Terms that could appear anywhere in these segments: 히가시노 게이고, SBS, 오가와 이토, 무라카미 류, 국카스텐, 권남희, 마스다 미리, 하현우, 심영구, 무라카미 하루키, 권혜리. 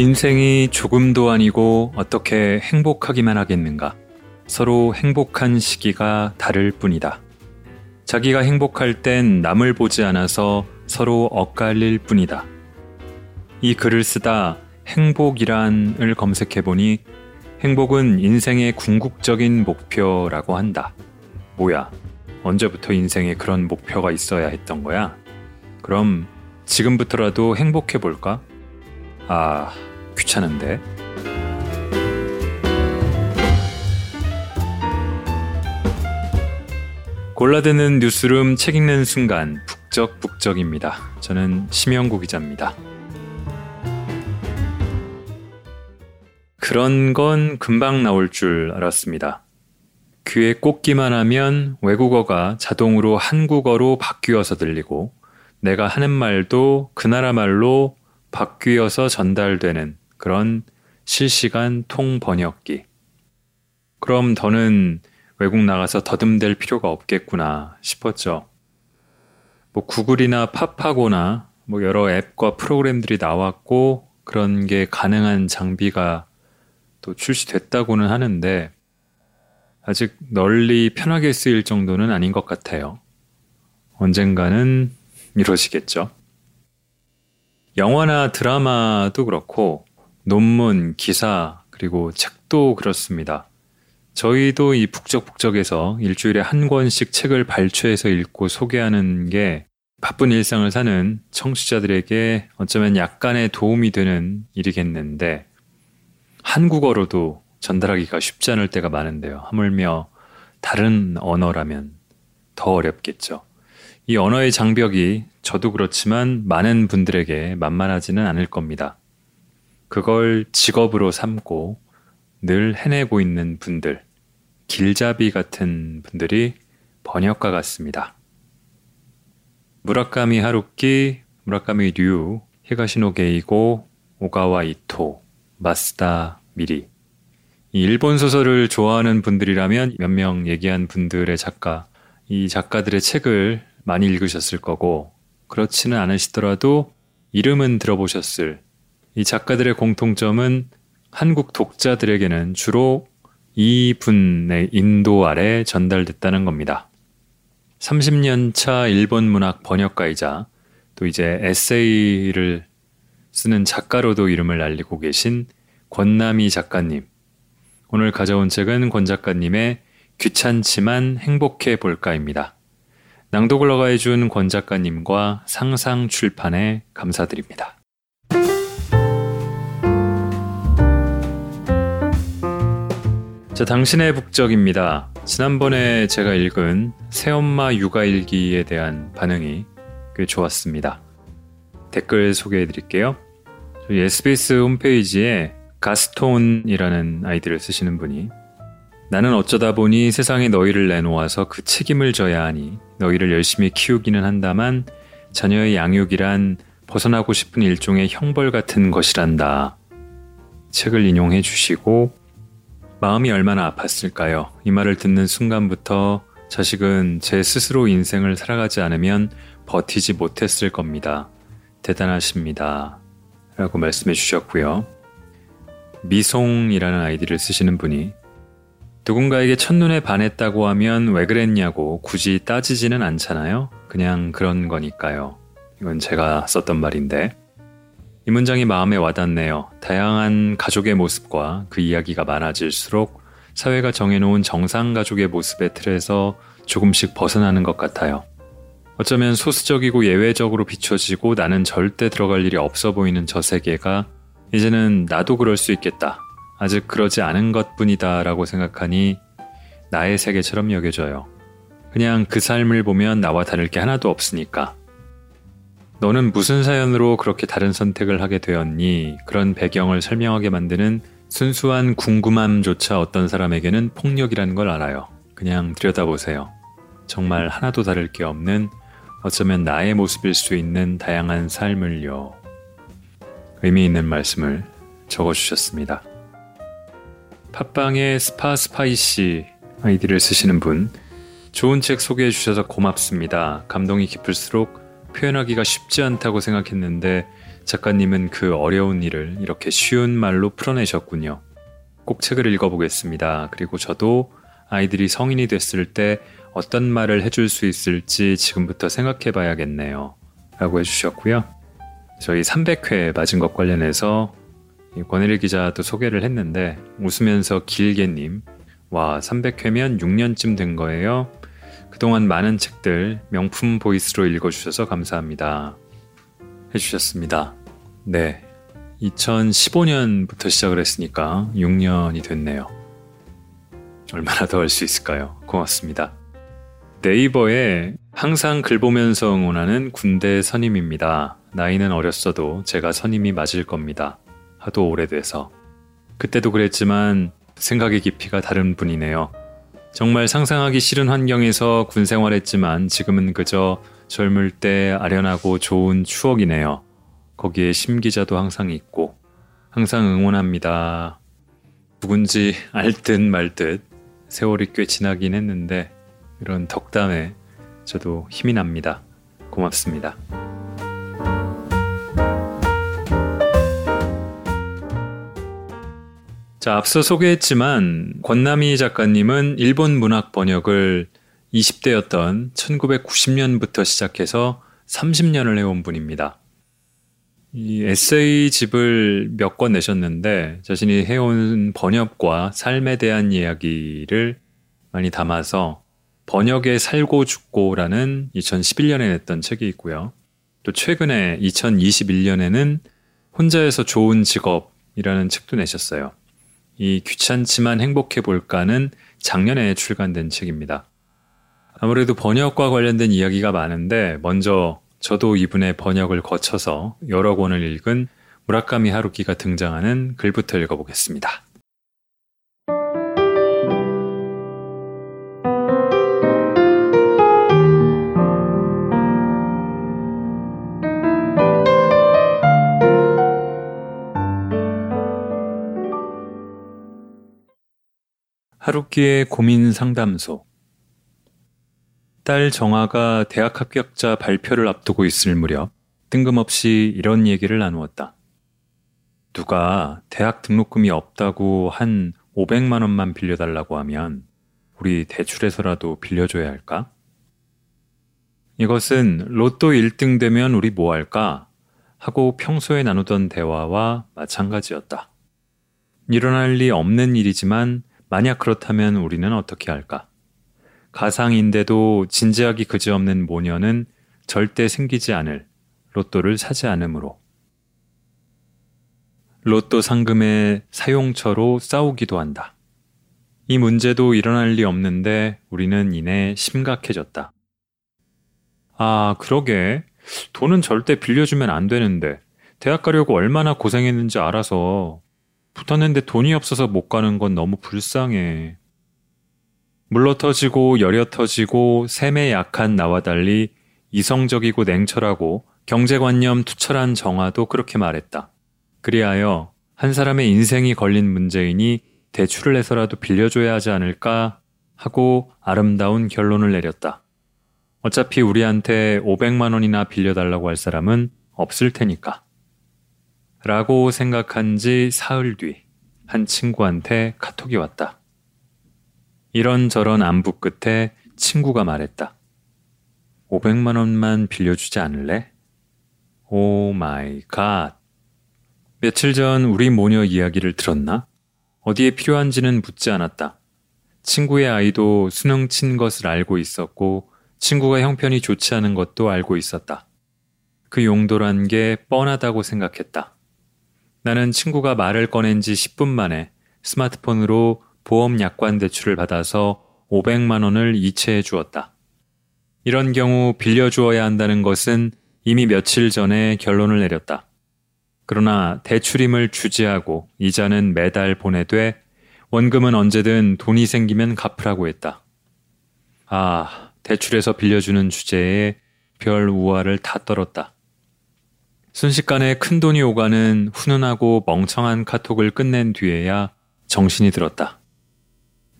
인생이 조금도 아니고 어떻게 행복하기만 하겠는가. 서로 행복한 시기가 다를 뿐이다. 자기가 행복할 땐 남을 보지 않아서 서로 엇갈릴 뿐이다. 이 글을 쓰다 행복이란을 검색해보니 행복은 인생의 궁극적인 목표라고 한다. 뭐야, 언제부터 인생에 그런 목표가 있어야 했던 거야? 그럼 지금부터라도 행복해볼까? 아, 귀찮은데. 골라드는 뉴스룸 책 읽는 순간 북적북적입니다. 저는 심영구 기자입니다. 그런 건 금방 나올 줄 알았습니다. 귀에 꽂기만 하면 외국어가 자동으로 한국어로 바뀌어서 들리고 내가 하는 말도 그 나라 말로 바뀌어서 전달되는 그런 실시간 통번역기. 그럼 더는 외국 나가서 더듬댈 필요가 없겠구나 싶었죠. 뭐 구글이나 팝하고나 뭐 여러 앱과 프로그램들이 나왔고 그런 게 가능한 장비가 또 출시됐다고는 하는데 아직 널리 편하게 쓰일 정도는 아닌 것 같아요. 언젠가는 이러시겠죠. 영화나 드라마도 그렇고 논문, 기사, 그리고 책도 그렇습니다. 저희도 이 북적북적에서 일주일에 한 권씩 책을 발췌해서 읽고 소개하는 게 바쁜 일상을 사는 청취자들에게 어쩌면 약간의 도움이 되는 일이겠는데 한국어로도 전달하기가 쉽지 않을 때가 많은데요. 하물며 다른 언어라면 더 어렵겠죠. 이 언어의 장벽이 저도 그렇지만 많은 분들에게 만만하지는 않을 겁니다. 그걸 직업으로 삼고 늘 해내고 있는 분들, 길잡이 같은 분들이 번역가 같습니다. 무라카미 하루키, 무라카미 류, 히가시노 게이고, 오가와 이토, 마스다 미리. 이 일본 소설을 좋아하는 분들이라면 몇 명 얘기한 분들의 작가, 이 작가들의 책을 많이 읽으셨을 거고 그렇지는 않으시더라도 이름은 들어보셨을 이 작가들의 공통점은 한국 독자들에게는 주로 이분의 인도 아래 전달됐다는 겁니다. 30년 차 일본 문학 번역가이자 또 이제 에세이를 쓰는 작가로도 이름을 알리고 계신 권남희 작가님. 오늘 가져온 책은 권 작가님의 귀찮지만 행복해 볼까입니다. 낭독을 허가해준 권 작가님과 상상출판에 감사드립니다. 자, 당신의 북적입니다. 지난번에 제가 읽은 새엄마 육아일기에 대한 반응이 꽤 좋았습니다. 댓글 소개해드릴게요. 저희 SBS 홈페이지에 가스톤이라는 아이디를 쓰시는 분이 나는 어쩌다 보니 세상에 너희를 내놓아서 그 책임을 져야 하니 너희를 열심히 키우기는 한다만 자녀의 양육이란 벗어나고 싶은 일종의 형벌 같은 것이란다. 책을 인용해 주시고 마음이 얼마나 아팠을까요? 이 말을 듣는 순간부터 자식은 제 스스로 인생을 살아가지 않으면 버티지 못했을 겁니다. 대단하십니다. 라고 말씀해 주셨고요. 미송이라는 아이디를 쓰시는 분이 누군가에게 첫눈에 반했다고 하면 왜 그랬냐고 굳이 따지지는 않잖아요. 그냥 그런 거니까요. 이건 제가 썼던 말인데 이 문장이 마음에 와닿네요. 다양한 가족의 모습과 그 이야기가 많아질수록 사회가 정해놓은 정상 가족의 모습의 틀에서 조금씩 벗어나는 것 같아요. 어쩌면 소수적이고 예외적으로 비춰지고 나는 절대 들어갈 일이 없어 보이는 저 세계가 이제는 나도 그럴 수 있겠다. 아직 그러지 않은 것뿐이다 라고 생각하니 나의 세계처럼 여겨져요. 그냥 그 삶을 보면 나와 다를 게 하나도 없으니까. 너는 무슨 사연으로 그렇게 다른 선택을 하게 되었니? 그런 배경을 설명하게 만드는 순수한 궁금함조차 어떤 사람에게는 폭력이라는 걸 알아요. 그냥 들여다보세요. 정말 하나도 다를 게 없는 어쩌면 나의 모습일 수 있는 다양한 삶을요. 의미 있는 말씀을 적어주셨습니다. 팟빵에 스파스파이시 아이디를 쓰시는 분 좋은 책 소개해 주셔서 고맙습니다. 감동이 깊을수록 표현하기가 쉽지 않다고 생각했는데 작가님은 그 어려운 일을 이렇게 쉬운 말로 풀어내셨군요. 꼭 책을 읽어보겠습니다. 그리고 저도 아이들이 성인이 됐을 때 어떤 말을 해줄 수 있을지 지금부터 생각해봐야겠네요. 라고 해주셨고요. 저희 300회 맞은 것 관련해서 권혜리 기자도 소개를 했는데 웃으면서 길게님, 와 300회면 6년쯤 된 거예요. 그동안 많은 책들 명품 보이스로 읽어주셔서 감사합니다. 해주셨습니다. 네, 2015년부터 시작을 했으니까 6년이 됐네요. 얼마나 더 할 수 있을까요? 고맙습니다. 네이버에 항상 글 보면서 응원하는 군대 선임입니다. 나이는 어렸어도 제가 선임이 맞을 겁니다. 하도 오래돼서. 그때도 그랬지만 생각의 깊이가 다른 분이네요. 정말 상상하기 싫은 환경에서 군 생활했지만 지금은 그저 젊을 때 아련하고 좋은 추억이네요. 거기에 심기자도 항상 있고 항상 응원합니다. 누군지 알 듯 말 듯 세월이 꽤 지나긴 했는데 이런 덕담에 저도 힘이 납니다. 고맙습니다. 자, 앞서 소개했지만 권남희 작가님은 일본 문학 번역을 20대였던 1990년부터 시작해서 30년을 해온 분입니다. 이 에세이집을 몇 권 내셨는데 자신이 해온 번역과 삶에 대한 이야기를 많이 담아서 번역에 살고 죽고라는 2011년에 냈던 책이 있고요. 또 최근에 2021년에는 혼자해서 좋은 직업이라는 책도 내셨어요. 이 귀찮지만 행복해볼까는 작년에 출간된 책입니다. 아무래도 번역과 관련된 이야기가 많은데 먼저 저도 이분의 번역을 거쳐서 여러 권을 읽은 무라카미 하루키가 등장하는 글부터 읽어보겠습니다. 하루키의 고민 상담소. 딸 정아가 대학 합격자 발표를 앞두고 있을 무렵 뜬금없이 이런 얘기를 나누었다. 누가 대학 등록금이 없다고 한 500만 원만 빌려달라고 하면 우리 대출해서라도 빌려줘야 할까? 이것은 로또 1등 되면 우리 뭐 할까? 하고 평소에 나누던 대화와 마찬가지였다. 일어날 리 없는 일이지만 만약 그렇다면 우리는 어떻게 할까? 가상인데도 진지하기 그지없는 모녀는 절대 생기지 않을 로또를 사지 않으므로. 로또 상금의 사용처로 싸우기도 한다. 이 문제도 일어날 리 없는데 우리는 이내 심각해졌다. 아, 그러게. 돈은 절대 빌려주면 안 되는데 대학 가려고 얼마나 고생했는지 알아서 붙었는데 돈이 없어서 못 가는 건 너무 불쌍해. 물러터지고 여려터지고 셈에 약한 나와 달리 이성적이고 냉철하고 경제관념 투철한 정아도 그렇게 말했다. 그리하여 한 사람의 인생이 걸린 문제이니 대출을 해서라도 빌려줘야 하지 않을까 하고 아름다운 결론을 내렸다. 어차피 우리한테 500만 원이나 빌려달라고 할 사람은 없을 테니까. 라고 생각한 지 사흘 뒤 한 친구한테 카톡이 왔다. 이런저런 안부 끝에 친구가 말했다. 500만 원만 빌려주지 않을래? 오 마이 갓. 며칠 전 우리 모녀 이야기를 들었나? 어디에 필요한지는 묻지 않았다. 친구의 아이도 수능 친 것을 알고 있었고 친구가 형편이 좋지 않은 것도 알고 있었다. 그 용도란 게 뻔하다고 생각했다. 나는 친구가 말을 꺼낸 지 10분 만에 스마트폰으로 보험 약관 대출을 받아서 500만 원을 이체해 주었다. 이런 경우 빌려주어야 한다는 것은 이미 며칠 전에 결론을 내렸다. 그러나 대출임을 주지하고 이자는 매달 보내되 원금은 언제든 돈이 생기면 갚으라고 했다. 아, 대출해서 빌려주는 주제에 별 우화를 다 떨었다. 순식간에 큰돈이 오가는 훈훈하고 멍청한 카톡을 끝낸 뒤에야 정신이 들었다.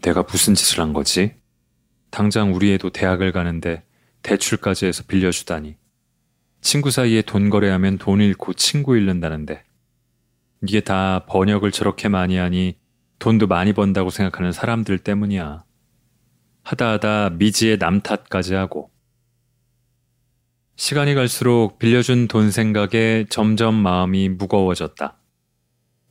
내가 무슨 짓을 한 거지? 당장 우리 애도 대학을 가는데 대출까지 해서 빌려주다니. 친구 사이에 돈 거래하면 돈 잃고 친구 잃는다는데 이게 다 번역을 저렇게 많이 하니 돈도 많이 번다고 생각하는 사람들 때문이야. 하다하다 미지의 남 탓까지 하고. 시간이 갈수록 빌려준 돈 생각에 점점 마음이 무거워졌다.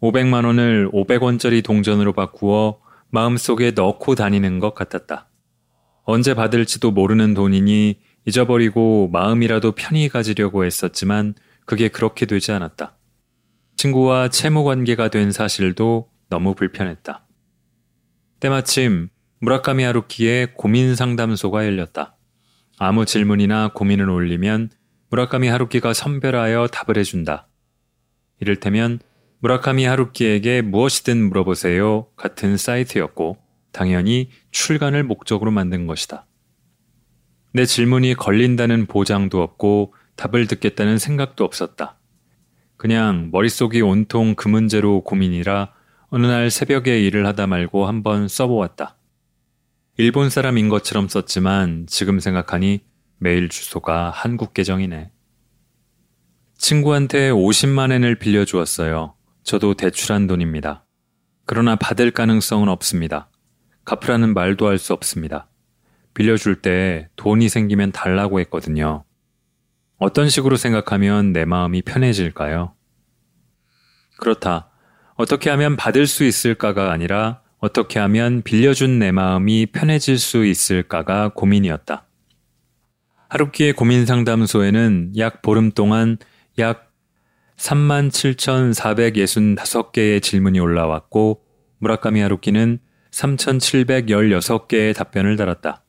500만 원을 500원짜리 동전으로 바꾸어 마음속에 넣고 다니는 것 같았다. 언제 받을지도 모르는 돈이니 잊어버리고 마음이라도 편히 가지려고 했었지만 그게 그렇게 되지 않았다. 친구와 채무관계가 된 사실도 너무 불편했다. 때마침 무라카미 하루키의 고민상담소가 열렸다. 아무 질문이나 고민을 올리면 무라카미 하루키가 선별하여 답을 해준다. 이를테면 무라카미 하루키에게 무엇이든 물어보세요 같은 사이트였고 당연히 출간을 목적으로 만든 것이다. 내 질문이 걸린다는 보장도 없고 답을 듣겠다는 생각도 없었다. 그냥 머릿속이 온통 그 문제로 고민이라 어느 날 새벽에 일을 하다 말고 한번 써보았다. 일본 사람인 것처럼 썼지만 지금 생각하니 메일 주소가 한국 계정이네. 친구한테 50만 엔을 빌려주었어요. 저도 대출한 돈입니다. 그러나 받을 가능성은 없습니다. 갚으라는 말도 할 수 없습니다. 빌려줄 때 돈이 생기면 달라고 했거든요. 어떤 식으로 생각하면 내 마음이 편해질까요? 그렇다. 어떻게 하면 받을 수 있을까가 아니라 어떻게 하면 빌려준 내 마음이 편해질 수 있을까가 고민이었다. 하루키의 고민상담소에는 약 보름 동안 약 37,465개의 질문이 올라왔고 무라카미 하루키는 3,716개의 답변을 달았다.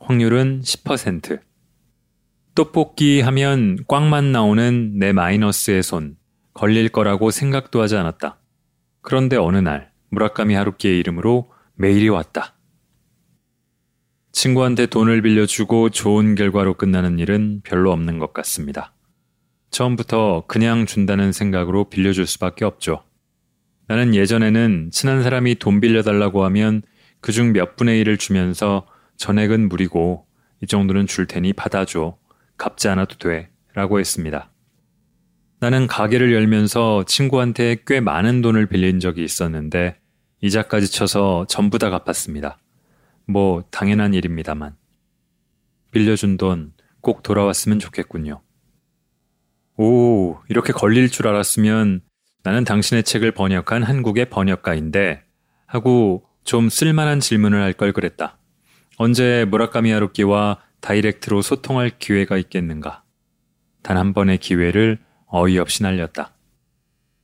확률은 10%. 떡볶이 하면 꽝만 나오는 내 마이너스의 손, 걸릴 거라고 생각도 하지 않았다. 그런데 어느 날 무라카미 하루키의 이름으로 메일이 왔다. 친구한테 돈을 빌려주고 좋은 결과로 끝나는 일은 별로 없는 것 같습니다. 처음부터 그냥 준다는 생각으로 빌려줄 수밖에 없죠. 나는 예전에는 친한 사람이 돈 빌려달라고 하면 그중 몇 분의 1을 주면서 전액은 무리고 이 정도는 줄 테니 받아줘. 갚지 않아도 돼. 라고 했습니다. 나는 가게를 열면서 친구한테 꽤 많은 돈을 빌린 적이 있었는데 이자까지 쳐서 전부 다 갚았습니다. 뭐 당연한 일입니다만. 빌려준 돈 꼭 돌아왔으면 좋겠군요. 오, 이렇게 걸릴 줄 알았으면 나는 당신의 책을 번역한 한국의 번역가인데 하고 좀 쓸만한 질문을 할 걸 그랬다. 언제 무라카미 하루키와 다이렉트로 소통할 기회가 있겠는가. 단 한 번의 기회를 어이없이 날렸다.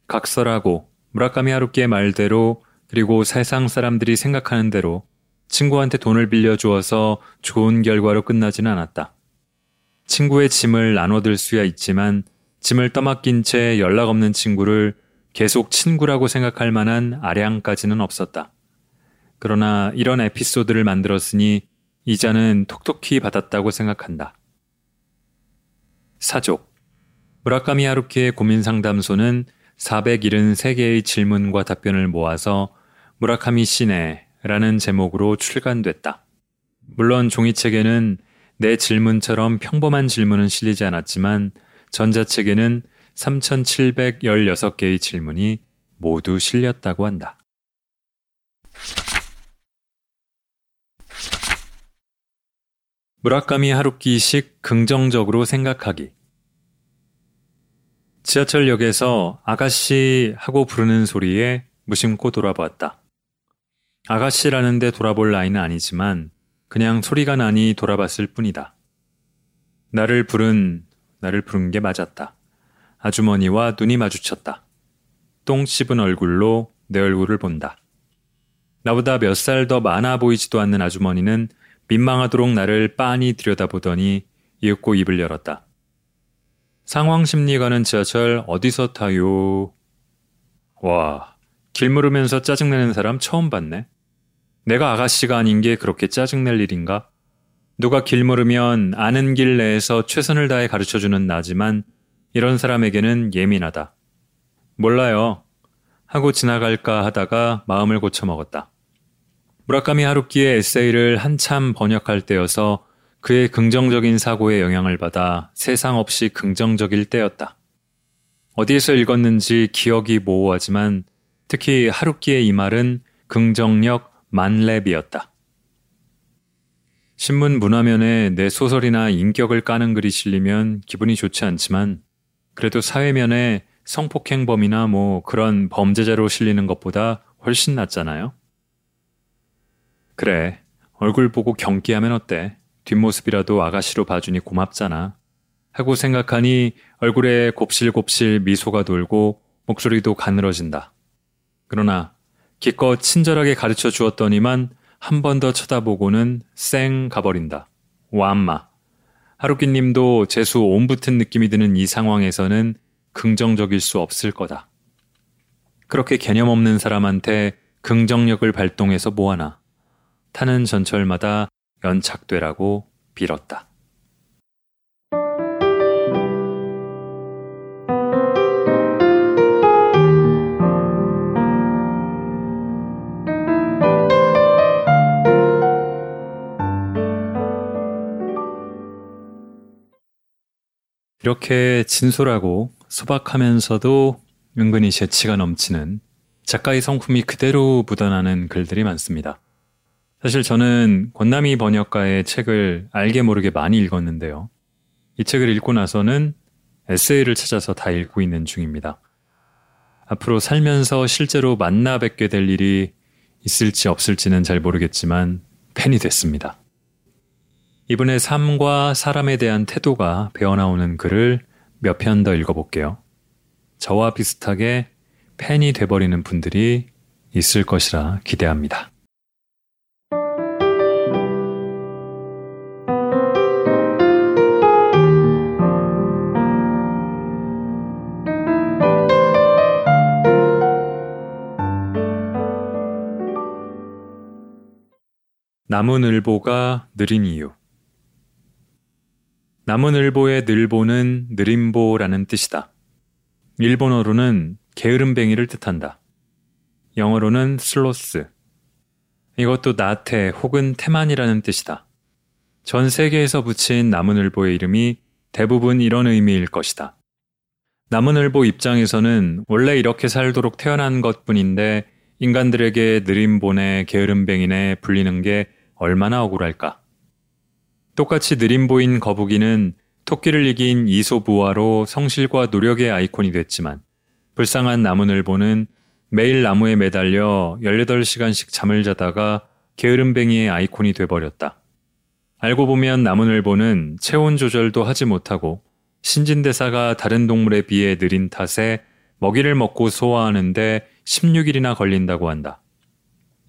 각설하고 무라카미 하루키의 말대로 그리고 세상 사람들이 생각하는 대로 친구한테 돈을 빌려주어서 좋은 결과로 끝나지는 않았다. 친구의 짐을 나눠들 수야 있지만 짐을 떠맡긴 채 연락 없는 친구를 계속 친구라고 생각할 만한 아량까지는 없었다. 그러나 이런 에피소드를 만들었으니 이자는 톡톡히 받았다고 생각한다. 사족. 무라카미 하루키의 고민상담소는 473개의 질문과 답변을 모아서 무라카미 시네라는 제목으로 출간됐다. 물론 종이책에는 내 질문처럼 평범한 질문은 실리지 않았지만 전자책에는 3,716개의 질문이 모두 실렸다고 한다. 무라카미 하루키식 긍정적으로 생각하기. 지하철역에서 아가씨 하고 부르는 소리에 무심코 돌아보았다. 아가씨라는데 돌아볼 나이는 아니지만 그냥 소리가 나니 돌아봤을 뿐이다. 나를 부른 게 맞았다. 아주머니와 눈이 마주쳤다. 똥 씹은 얼굴로 내 얼굴을 본다. 나보다 몇 살 더 많아 보이지도 않는 아주머니는 민망하도록 나를 빤히 들여다보더니 이윽고 입을 열었다. 상황심리 가는 지하철 어디서 타요? 와, 길 물으면서 짜증내는 사람 처음 봤네. 내가 아가씨가 아닌 게 그렇게 짜증낼 일인가? 누가 길 물으면 아는 길 내에서 최선을 다해 가르쳐주는 나지만 이런 사람에게는 예민하다. 몰라요. 하고 지나갈까 하다가 마음을 고쳐먹었다. 무라카미 하루키의 에세이를 한참 번역할 때여서 그의 긍정적인 사고에 영향을 받아 세상 없이 긍정적일 때였다. 어디에서 읽었는지 기억이 모호하지만 특히 하루키의 이 말은 긍정력 만렙이었다. 신문 문화면에 내 소설이나 인격을 까는 글이 실리면 기분이 좋지 않지만 그래도 사회면에 성폭행범이나 그런 범죄자로 실리는 것보다 훨씬 낫잖아요. 그래, 얼굴 보고 경기하면 어때? 뒷모습이라도 아가씨로 봐주니 고맙잖아. 하고 생각하니 얼굴에 곱실곱실 미소가 돌고 목소리도 가늘어진다. 그러나 기껏 친절하게 가르쳐 주었더니만 한 번 더 쳐다보고는 쌩 가버린다. 와마. 하루키님도 재수 옴 붙은 느낌이 드는 이 상황에서는 긍정적일 수 없을 거다. 그렇게 개념 없는 사람한테 긍정력을 발동해서 뭐하나. 타는 전철마다 연착되라고 빌었다. 이렇게 진솔하고 소박하면서도 은근히 재치가 넘치는 작가의 성품이 그대로 묻어나는 글들이 많습니다. 사실 저는 권남희 번역가의 책을 알게 모르게 많이 읽었는데요. 이 책을 읽고 나서는 에세이를 찾아서 다 읽고 있는 중입니다. 앞으로 살면서 실제로 만나 뵙게 될 일이 있을지 없을지는 잘 모르겠지만 팬이 됐습니다. 이분의 삶과 사람에 대한 태도가 배어나오는 글을 몇 편 더 읽어볼게요. 저와 비슷하게 팬이 돼버리는 분들이 있을 것이라 기대합니다. 나무늘보가 느린 이유. 나무늘보의 늘보는 느림보라는 뜻이다. 일본어로는 게으름뱅이를 뜻한다. 영어로는 슬로스. 이것도 나태 혹은 태만이라는 뜻이다. 전 세계에서 붙인 나무늘보의 이름이 대부분 이런 의미일 것이다. 나무늘보 입장에서는 원래 이렇게 살도록 태어난 것뿐인데 인간들에게 느림보네 게으름뱅이네 불리는 게 얼마나 억울할까. 똑같이 느림보인 거북이는 토끼를 이긴 이소부화로 성실과 노력의 아이콘이 됐지만 불쌍한 나무늘보는 매일 나무에 매달려 18시간씩 잠을 자다가 게으름뱅이의 아이콘이 돼버렸다. 알고 보면 나무늘보는 체온 조절도 하지 못하고 신진대사가 다른 동물에 비해 느린 탓에 먹이를 먹고 소화하는데 16일이나 걸린다고 한다.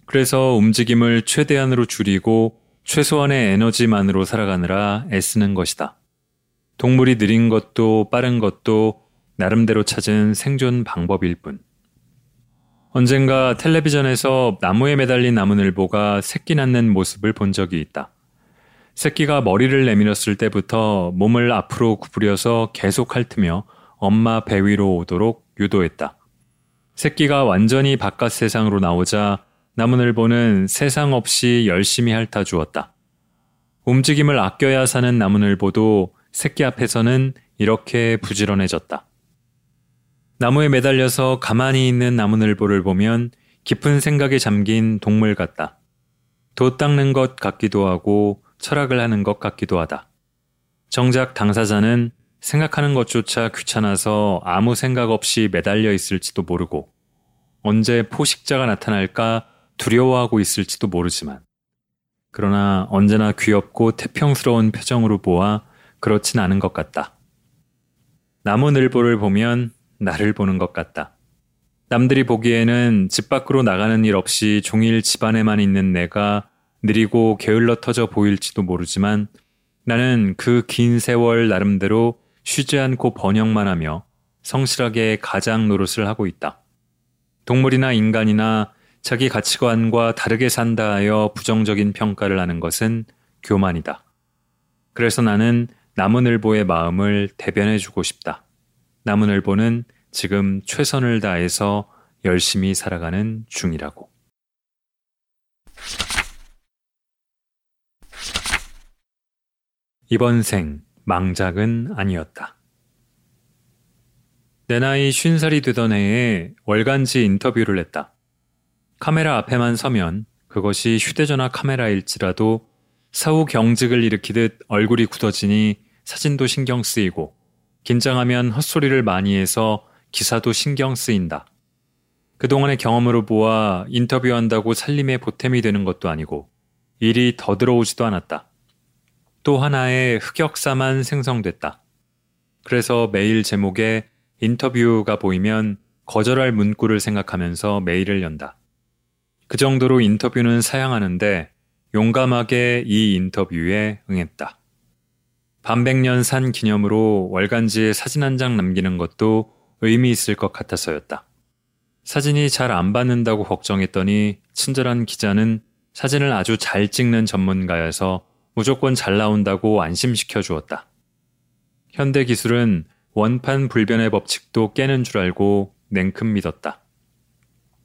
그래서 움직임을 최대한으로 줄이고 최소한의 에너지만으로 살아가느라 애쓰는 것이다. 동물이 느린 것도 빠른 것도 나름대로 찾은 생존 방법일 뿐. 언젠가 텔레비전에서 나무에 매달린 나무늘보가 새끼 낳는 모습을 본 적이 있다. 새끼가 머리를 내밀었을 때부터 몸을 앞으로 구부려서 계속 핥으며 엄마 배 위로 오도록 유도했다. 새끼가 완전히 바깥 세상으로 나오자 나무늘보는 세상 없이 열심히 핥아주었다. 움직임을 아껴야 사는 나무늘보도 새끼 앞에서는 이렇게 부지런해졌다. 나무에 매달려서 가만히 있는 나무늘보를 보면 깊은 생각에 잠긴 동물 같다. 돛 닦는 것 같기도 하고 철학을 하는 것 같기도 하다. 정작 당사자는 생각하는 것조차 귀찮아서 아무 생각 없이 매달려 있을지도 모르고 언제 포식자가 나타날까 두려워하고 있을지도 모르지만 그러나 언제나 귀엽고 태평스러운 표정으로 보아 그렇진 않은 것 같다. 나무늘보를 보면 나를 보는 것 같다. 남들이 보기에는 집 밖으로 나가는 일 없이 종일 집안에만 있는 내가 느리고 게을러 터져 보일지도 모르지만 나는 그 긴 세월 나름대로 쉬지 않고 번역만 하며 성실하게 가장 노릇을 하고 있다. 동물이나 인간이나 자기 가치관과 다르게 산다 하여 부정적인 평가를 하는 것은 교만이다. 그래서 나는 나무늘보의 마음을 대변해주고 싶다. 나무늘보는 지금 최선을 다해서 열심히 살아가는 중이라고. 이번 생 망작은 아니었다. 내 나이 50살이 되던 해에 월간지 인터뷰를 했다. 카메라 앞에만 서면 그것이 휴대전화 카메라일지라도 사후 경직을 일으키듯 얼굴이 굳어지니 사진도 신경 쓰이고 긴장하면 헛소리를 많이 해서 기사도 신경 쓰인다. 그동안의 경험으로 보아 인터뷰한다고 살림에 보탬이 되는 것도 아니고 일이 더 들어오지도 않았다. 또 하나의 흑역사만 생성됐다. 그래서 메일 제목에 인터뷰가 보이면 거절할 문구를 생각하면서 메일을 연다. 그 정도로 인터뷰는 사양하는데 용감하게 이 인터뷰에 응했다. 반백년 산 기념으로 월간지에 사진 한 장 남기는 것도 의미 있을 것 같아서였다. 사진이 잘 안 받는다고 걱정했더니 친절한 기자는 사진을 아주 잘 찍는 전문가여서 무조건 잘 나온다고 안심시켜 주었다. 현대 기술은 원판 불변의 법칙도 깨는 줄 알고 냉큼 믿었다.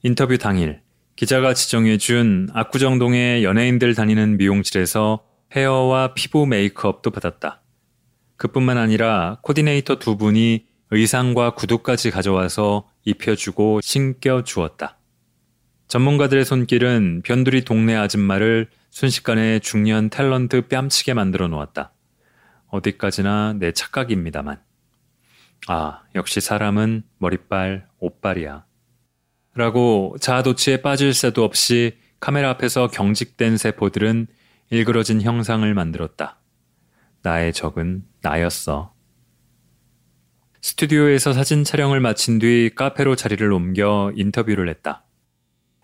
인터뷰 당일 기자가 지정해준 압구정동의 연예인들 다니는 미용실에서 헤어와 피부 메이크업도 받았다. 그뿐만 아니라 코디네이터 두 분이 의상과 구두까지 가져와서 입혀주고 신겨주었다. 전문가들의 손길은 변두리 동네 아줌마를 순식간에 중년 탤런트 뺨치게 만들어 놓았다. 어디까지나 내 착각입니다만. 아, 역시 사람은 머리빨, 옷빨이야. 라고 자아도취에 빠질 새도 없이 카메라 앞에서 경직된 세포들은 일그러진 형상을 만들었다. 나의 적은 나였어. 스튜디오에서 사진 촬영을 마친 뒤 카페로 자리를 옮겨 인터뷰를 했다.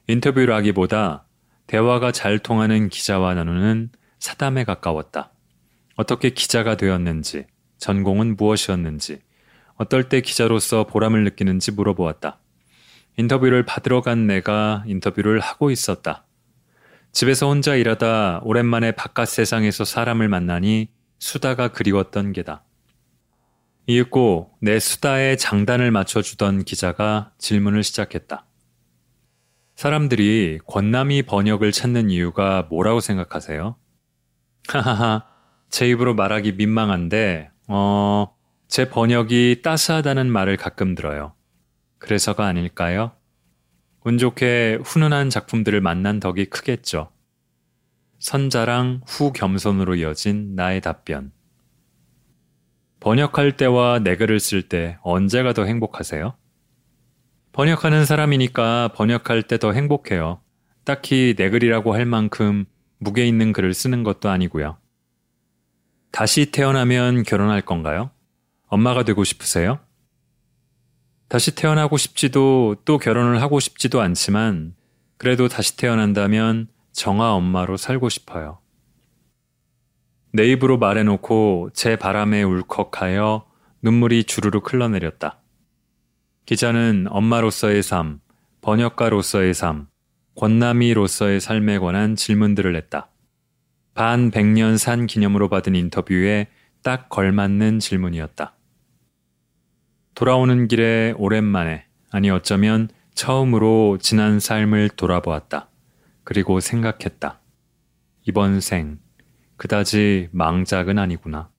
인터뷰라기보다 대화가 잘 통하는 기자와 나누는 사담에 가까웠다. 어떻게 기자가 되었는지, 전공은 무엇이었는지, 어떨 때 기자로서 보람을 느끼는지 물어보았다. 인터뷰를 받으러 간 내가 인터뷰를 하고 있었다. 집에서 혼자 일하다 오랜만에 바깥 세상에서 사람을 만나니 수다가 그리웠던 게다. 이윽고 내 수다에 장단을 맞춰주던 기자가 질문을 시작했다. 사람들이 권남희 번역을 찾는 이유가 뭐라고 생각하세요? 하하하, 제 입으로 말하기 민망한데 제 번역이 따스하다는 말을 가끔 들어요. 그래서가 아닐까요? 운 좋게 훈훈한 작품들을 만난 덕이 크겠죠. 선자랑 후 겸손으로 이어진 나의 답변. 번역할 때와 내 글을 쓸 때 언제가 더 행복하세요? 번역하는 사람이니까 번역할 때 더 행복해요. 딱히 내 글이라고 할 만큼 무게 있는 글을 쓰는 것도 아니고요. 다시 태어나면 결혼할 건가요? 엄마가 되고 싶으세요? 다시 태어나고 싶지도 또 결혼을 하고 싶지도 않지만 그래도 다시 태어난다면 정아 엄마로 살고 싶어요. 내 입으로 말해놓고 제 바람에 울컥하여 눈물이 주르륵 흘러내렸다. 기자는 엄마로서의 삶, 번역가로서의 삶, 권남이로서의 삶에 관한 질문들을 했다. 반 100년 산 기념으로 받은 인터뷰에 딱 걸맞는 질문이었다. 돌아오는 길에 오랜만에, 아니 어쩌면 처음으로 지난 삶을 돌아보았다. 그리고 생각했다. 이번 생, 그다지 망작은 아니구나.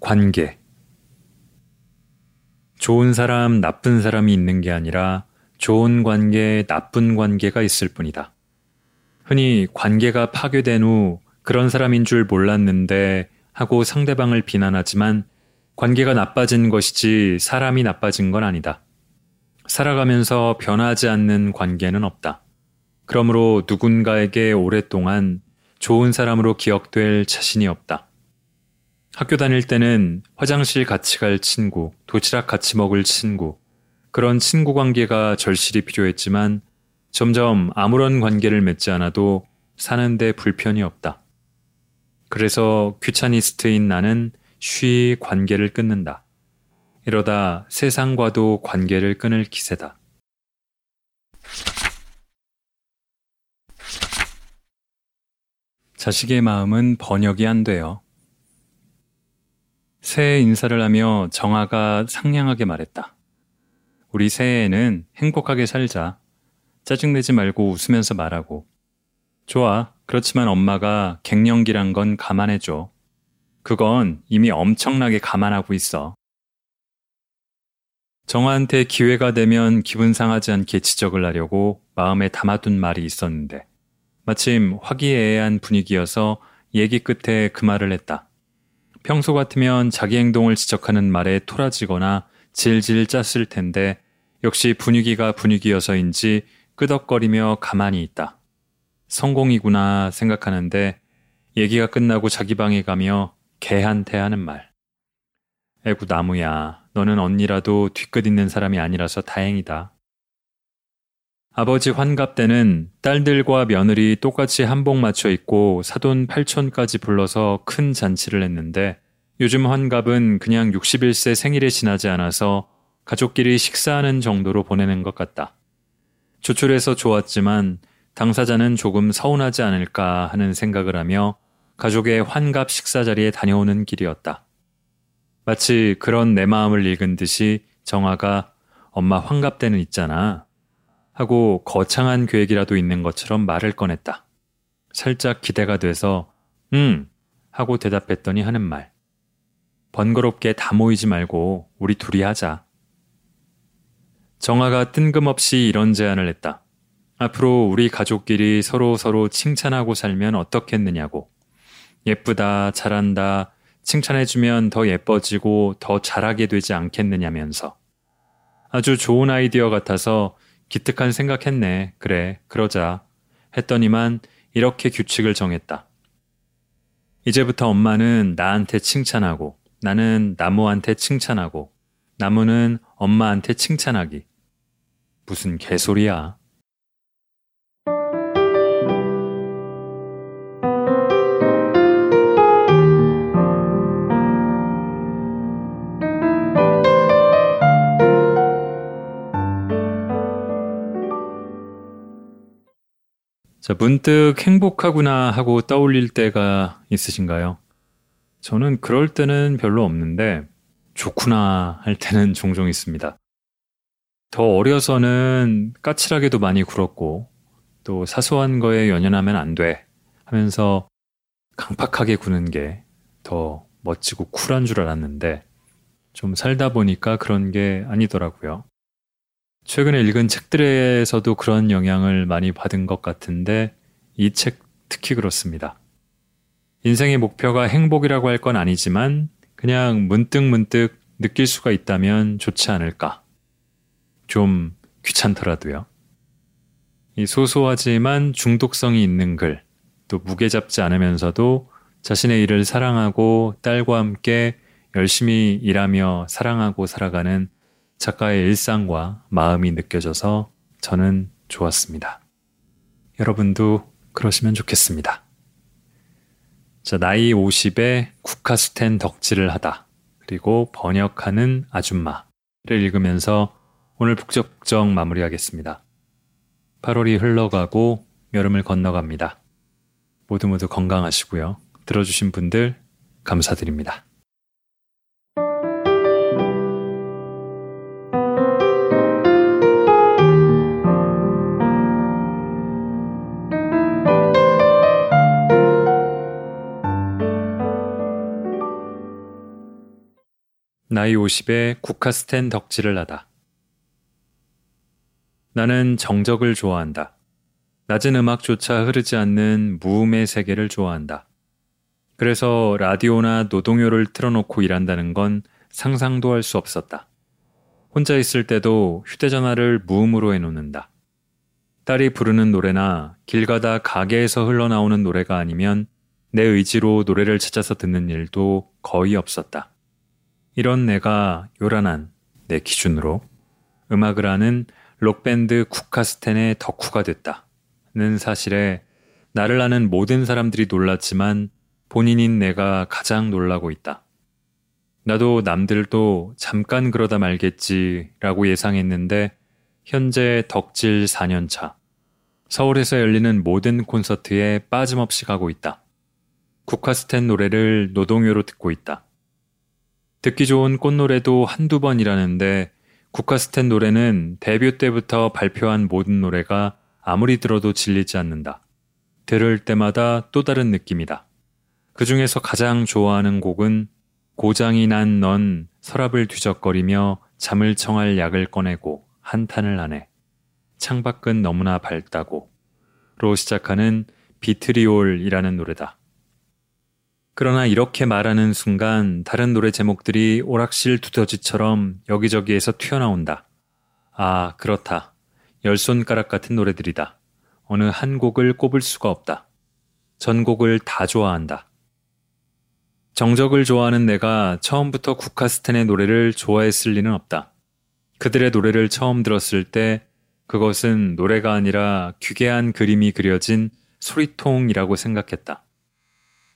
관계. 좋은 사람, 나쁜 사람이 있는 게 아니라 좋은 관계, 나쁜 관계가 있을 뿐이다. 흔히 관계가 파괴된 후 그런 사람인 줄 몰랐는데 하고 상대방을 비난하지만 관계가 나빠진 것이지 사람이 나빠진 건 아니다. 살아가면서 변하지 않는 관계는 없다. 그러므로 누군가에게 오랫동안 좋은 사람으로 기억될 자신이 없다. 학교 다닐 때는 화장실 같이 갈 친구, 도시락 같이 먹을 친구, 그런 친구 관계가 절실히 필요했지만 점점 아무런 관계를 맺지 않아도 사는데 불편이 없다. 그래서 귀차니스트인 나는 쉬이 관계를 끊는다. 이러다 세상과도 관계를 끊을 기세다. 자식의 마음은 번역이 안 돼요. 새해 인사를 하며 정아가 상냥하게 말했다. 우리 새해에는 행복하게 살자. 짜증내지 말고 웃으면서 말하고 좋아. 그렇지만 엄마가 갱년기란 건 감안해줘. 그건 이미 엄청나게 감안하고 있어. 정아한테 기회가 되면 기분 상하지 않게 지적을 하려고 마음에 담아둔 말이 있었는데 마침 화기애애한 분위기여서 얘기 끝에 그 말을 했다. 평소 같으면 자기 행동을 지적하는 말에 토라지거나 질질 짰을 텐데 역시 분위기가 분위기여서인지 끄덕거리며 가만히 있다. 성공이구나 생각하는데 얘기가 끝나고 자기 방에 가며 걔한테 하는 말. 에구 나무야, 너는 언니라도 뒤끝 있는 사람이 아니라서 다행이다. 아버지 환갑 때는 딸들과 며느리 똑같이 한복 맞춰 입고 사돈 팔촌까지 불러서 큰 잔치를 했는데 요즘 환갑은 그냥 61세 생일에 지나지 않아서 가족끼리 식사하는 정도로 보내는 것 같다. 조촐해서 좋았지만 당사자는 조금 서운하지 않을까 하는 생각을 하며 가족의 환갑 식사 자리에 다녀오는 길이었다. 마치 그런 내 마음을 읽은 듯이 정아가 엄마 환갑 때는 있잖아 하고 거창한 계획이라도 있는 것처럼 말을 꺼냈다. 살짝 기대가 돼서 응 하고 대답했더니 하는 말. 번거롭게 다 모이지 말고 우리 둘이 하자. 정아가 뜬금없이 이런 제안을 했다. 앞으로 우리 가족끼리 서로 칭찬하고 살면 어떻겠느냐고. 예쁘다, 잘한다, 칭찬해주면 더 예뻐지고 더 잘하게 되지 않겠느냐면서. 아주 좋은 아이디어 같아서 기특한 생각했네. 그래, 그러자. 했더니만 이렇게 규칙을 정했다. 이제부터 엄마는 나한테 칭찬하고, 나는 나무한테 칭찬하고, 나무는 엄마한테 칭찬하기. 무슨 개소리야. 자, 문득 행복하구나 하고 떠올릴 때가 있으신가요? 저는 그럴 때는 별로 없는데 좋구나 할 때는 종종 있습니다. 더 어려서는 까칠하게도 많이 굴었고 또 사소한 거에 연연하면 안 돼 하면서 강팍하게 구는 게 더 멋지고 쿨한 줄 알았는데 좀 살다 보니까 그런 게 아니더라고요. 최근에 읽은 책들에서도 그런 영향을 많이 받은 것 같은데 이 책 특히 그렇습니다. 인생의 목표가 행복이라고 할 건 아니지만 그냥 문득 느낄 수가 있다면 좋지 않을까. 좀 귀찮더라도요. 이 소소하지만 중독성이 있는 글, 또 무게 잡지 않으면서도 자신의 일을 사랑하고 딸과 함께 열심히 일하며 사랑하고 살아가는 작가의 일상과 마음이 느껴져서 저는 좋았습니다. 여러분도 그러시면 좋겠습니다. 자, 나이 50에 국카스텐 덕질을 하다 그리고 번역하는 아줌마를 읽으면서 오늘 북적북적 마무리하겠습니다. 8월이 흘러가고 여름을 건너갑니다. 모두 건강하시고요. 들어주신 분들 감사드립니다. 나이 50에 국카스텐 덕질을 하다. 나는 정적을 좋아한다. 낮은 음악조차 흐르지 않는 무음의 세계를 좋아한다. 그래서 라디오나 노동요를 틀어놓고 일한다는 건 상상도 할 수 없었다. 혼자 있을 때도 휴대전화를 무음으로 해놓는다. 딸이 부르는 노래나 길 가다 가게에서 흘러나오는 노래가 아니면 내 의지로 노래를 찾아서 듣는 일도 거의 없었다. 이런 내가 요란한, 내 기준으로, 음악을 하는 록밴드 국카스텐의 덕후가 됐다는 사실에 나를 아는 모든 사람들이 놀랐지만 본인인 내가 가장 놀라고 있다. 나도 남들도 잠깐 그러다 말겠지라고 예상했는데 현재 덕질 4년차. 서울에서 열리는 모든 콘서트에 빠짐없이 가고 있다. 국카스텐 노래를 노동요로 듣고 있다. 듣기 좋은 꽃노래도 한두 번이라는데 국카스텐 노래는 데뷔 때부터 발표한 모든 노래가 아무리 들어도 질리지 않는다. 들을 때마다 또 다른 느낌이다. 그 중에서 가장 좋아하는 곡은 고장이 난 넌 서랍을 뒤적거리며 잠을 청할 약을 꺼내고 한탄을 하네. 창밖은 너무나 밝다고 로 시작하는 비트리올이라는 노래다. 그러나 이렇게 말하는 순간 다른 노래 제목들이 오락실 두더지처럼 여기저기에서 튀어나온다. 아, 그렇다. 열손가락 같은 노래들이다. 어느 한 곡을 꼽을 수가 없다. 전곡을 다 좋아한다. 정적을 좋아하는 내가 처음부터 국카스텐의 노래를 좋아했을 리는 없다. 그들의 노래를 처음 들었을 때 그것은 노래가 아니라 귀괴한 그림이 그려진 소리통이라고 생각했다.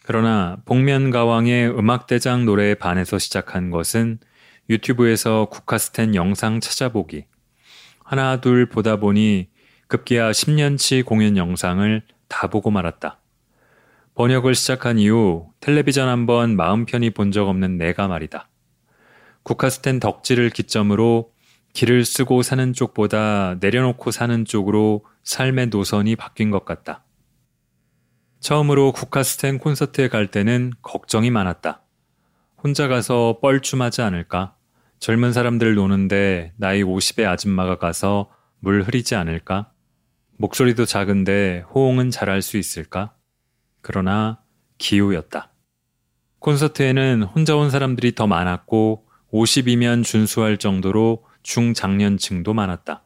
그러나 복면가왕의 음악대장 노래에 반해서 시작한 것은 유튜브에서 국카스텐 영상 찾아보기, 하나 둘 보다 보니 급기야 10년치 공연 영상을 다 보고 말았다. 번역을 시작한 이후 텔레비전 한번 마음 편히 본 적 없는 내가 말이다. 국카스텐 덕질을 기점으로 길을 쓰고 사는 쪽보다 내려놓고 사는 쪽으로 삶의 노선이 바뀐 것 같다. 처음으로 국카스텐 콘서트에 갈 때는 걱정이 많았다. 혼자 가서 뻘쭘하지 않을까? 젊은 사람들 노는데 나이 50의 아줌마가 가서 물 흐리지 않을까? 목소리도 작은데 호응은 잘할 수 있을까? 그러나 기우였다. 콘서트에는 혼자 온 사람들이 더 많았고 50이면 준수할 정도로 중장년층도 많았다.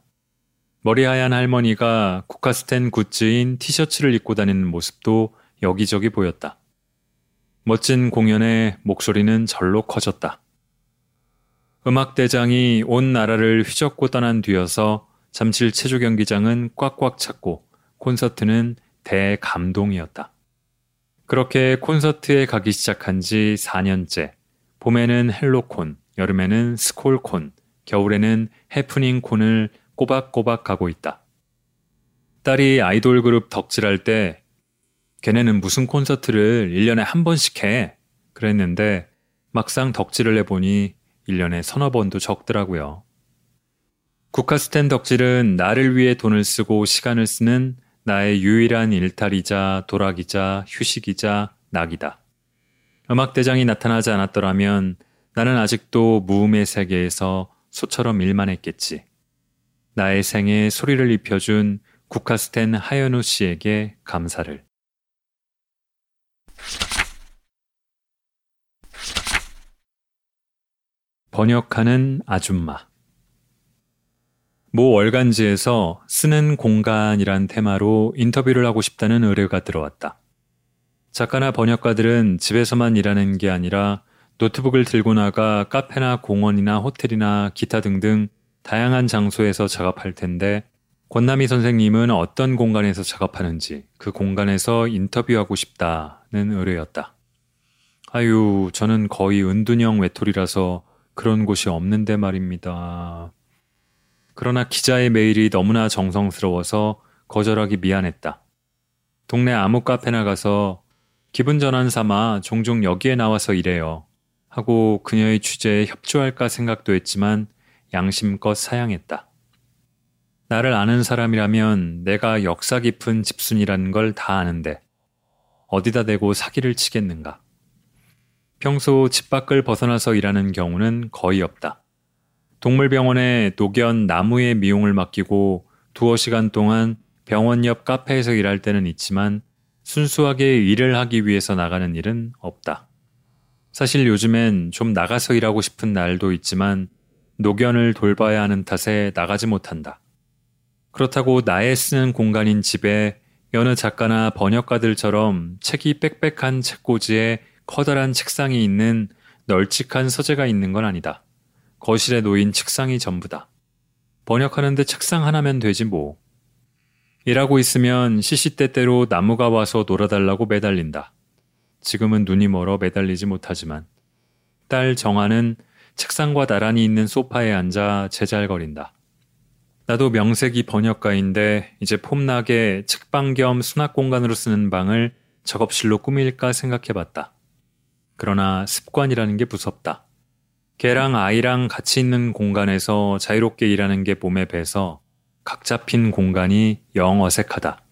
머리하얀 할머니가 국카스텐 굿즈인 티셔츠를 입고 다니는 모습도 여기저기 보였다. 멋진 공연에 목소리는 절로 커졌다. 음악대장이 온 나라를 휘젓고 떠난 뒤여서 잠실 체조경기장은 꽉꽉 찼고 콘서트는 대감동이었다. 그렇게 콘서트에 가기 시작한 지 4년째, 봄에는 헬로콘, 여름에는 스콜콘, 겨울에는 해프닝콘을 꼬박꼬박 가고 있다. 딸이 아이돌 그룹 덕질할 때 걔네는 무슨 콘서트를 1년에 한 번씩 해? 그랬는데 막상 덕질을 해보니 1년에 서너 번도 적더라고요. 국카스텐 덕질은 나를 위해 돈을 쓰고 시간을 쓰는 나의 유일한 일탈이자 도락이자 휴식이자 낙이다. 음악대장이 나타나지 않았더라면 나는 아직도 무음의 세계에서 소처럼 일만 했겠지. 나의 생에 소리를 입혀준 국카스텐 하현우 씨에게 감사를. 번역하는 아줌마. 모 월간지에서 쓰는 공간이란 테마로 인터뷰를 하고 싶다는 의뢰가 들어왔다. 작가나 번역가들은 집에서만 일하는 게 아니라 노트북을 들고 나가 카페나 공원이나 호텔이나 기타 등등 다양한 장소에서 작업할 텐데 권남희 선생님은 어떤 공간에서 작업하는지 그 공간에서 인터뷰하고 싶다는 의뢰였다. 아유, 저는 거의 은둔형 외톨이라서 그런 곳이 없는데 말입니다. 그러나 기자의 메일이 너무나 정성스러워서 거절하기 미안했다. 동네 아무 카페나 가서 기분 전환 삼아 종종 여기에 나와서 일해요 하고 그녀의 취재에 협조할까 생각도 했지만 양심껏 사양했다. 나를 아는 사람이라면 내가 역사 깊은 집순이라는 걸 다 아는데 어디다 대고 사기를 치겠는가. 평소 집 밖을 벗어나서 일하는 경우는 거의 없다. 동물병원에 노견 나무의 미용을 맡기고 두어 시간 동안 병원 옆 카페에서 일할 때는 있지만 순수하게 일을 하기 위해서 나가는 일은 없다. 사실 요즘엔 좀 나가서 일하고 싶은 날도 있지만 노견을 돌봐야 하는 탓에 나가지 못한다. 그렇다고 나의 쓰는 공간인 집에 여느 작가나 번역가들처럼 책이 빽빽한 책꽂이에 커다란 책상이 있는 널찍한 서재가 있는 건 아니다. 거실에 놓인 책상이 전부다. 번역하는데 책상 하나면 되지 뭐. 일하고 있으면 시시때때로 나무가 와서 놀아달라고 매달린다. 지금은 눈이 멀어 매달리지 못하지만 딸 정아는 책상과 나란히 있는 소파에 앉아 제잘거린다. 나도 명색이 번역가인데 이제 폼나게 책방 겸 수납 공간으로 쓰는 방을 작업실로 꾸밀까 생각해봤다. 그러나 습관이라는 게 무섭다. 걔랑 아이랑 같이 있는 공간에서 자유롭게 일하는 게 몸에 배서 각 잡힌 공간이 영 어색하다.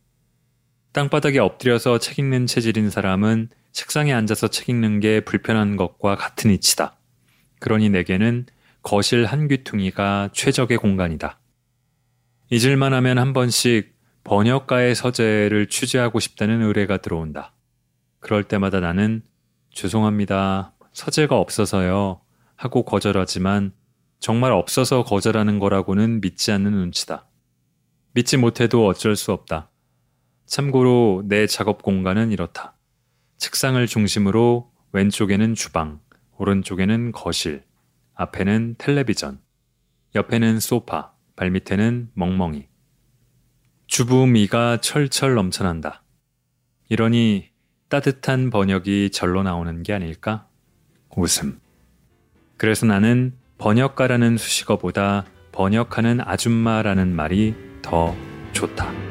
땅바닥에 엎드려서 책 읽는 체질인 사람은 책상에 앉아서 책 읽는 게 불편한 것과 같은 이치다. 그러니 내게는 거실 한 귀퉁이가 최적의 공간이다. 잊을만 하면 한 번씩 번역가의 서재를 취재하고 싶다는 의뢰가 들어온다. 그럴 때마다 나는 죄송합니다. 서재가 없어서요. 하고 거절하지만 정말 없어서 거절하는 거라고는 믿지 않는 눈치다. 믿지 못해도 어쩔 수 없다. 참고로 내 작업 공간은 이렇다. 책상을 중심으로 왼쪽에는 주방, 오른쪽에는 거실, 앞에는 텔레비전, 옆에는 소파, 발밑에는 멍멍이. 주부미가 철철 넘쳐난다. 이러니 따뜻한 번역이 절로 나오는 게 아닐까? 웃음. 그래서 나는 번역가라는 수식어보다 번역하는 아줌마라는 말이 더 좋다.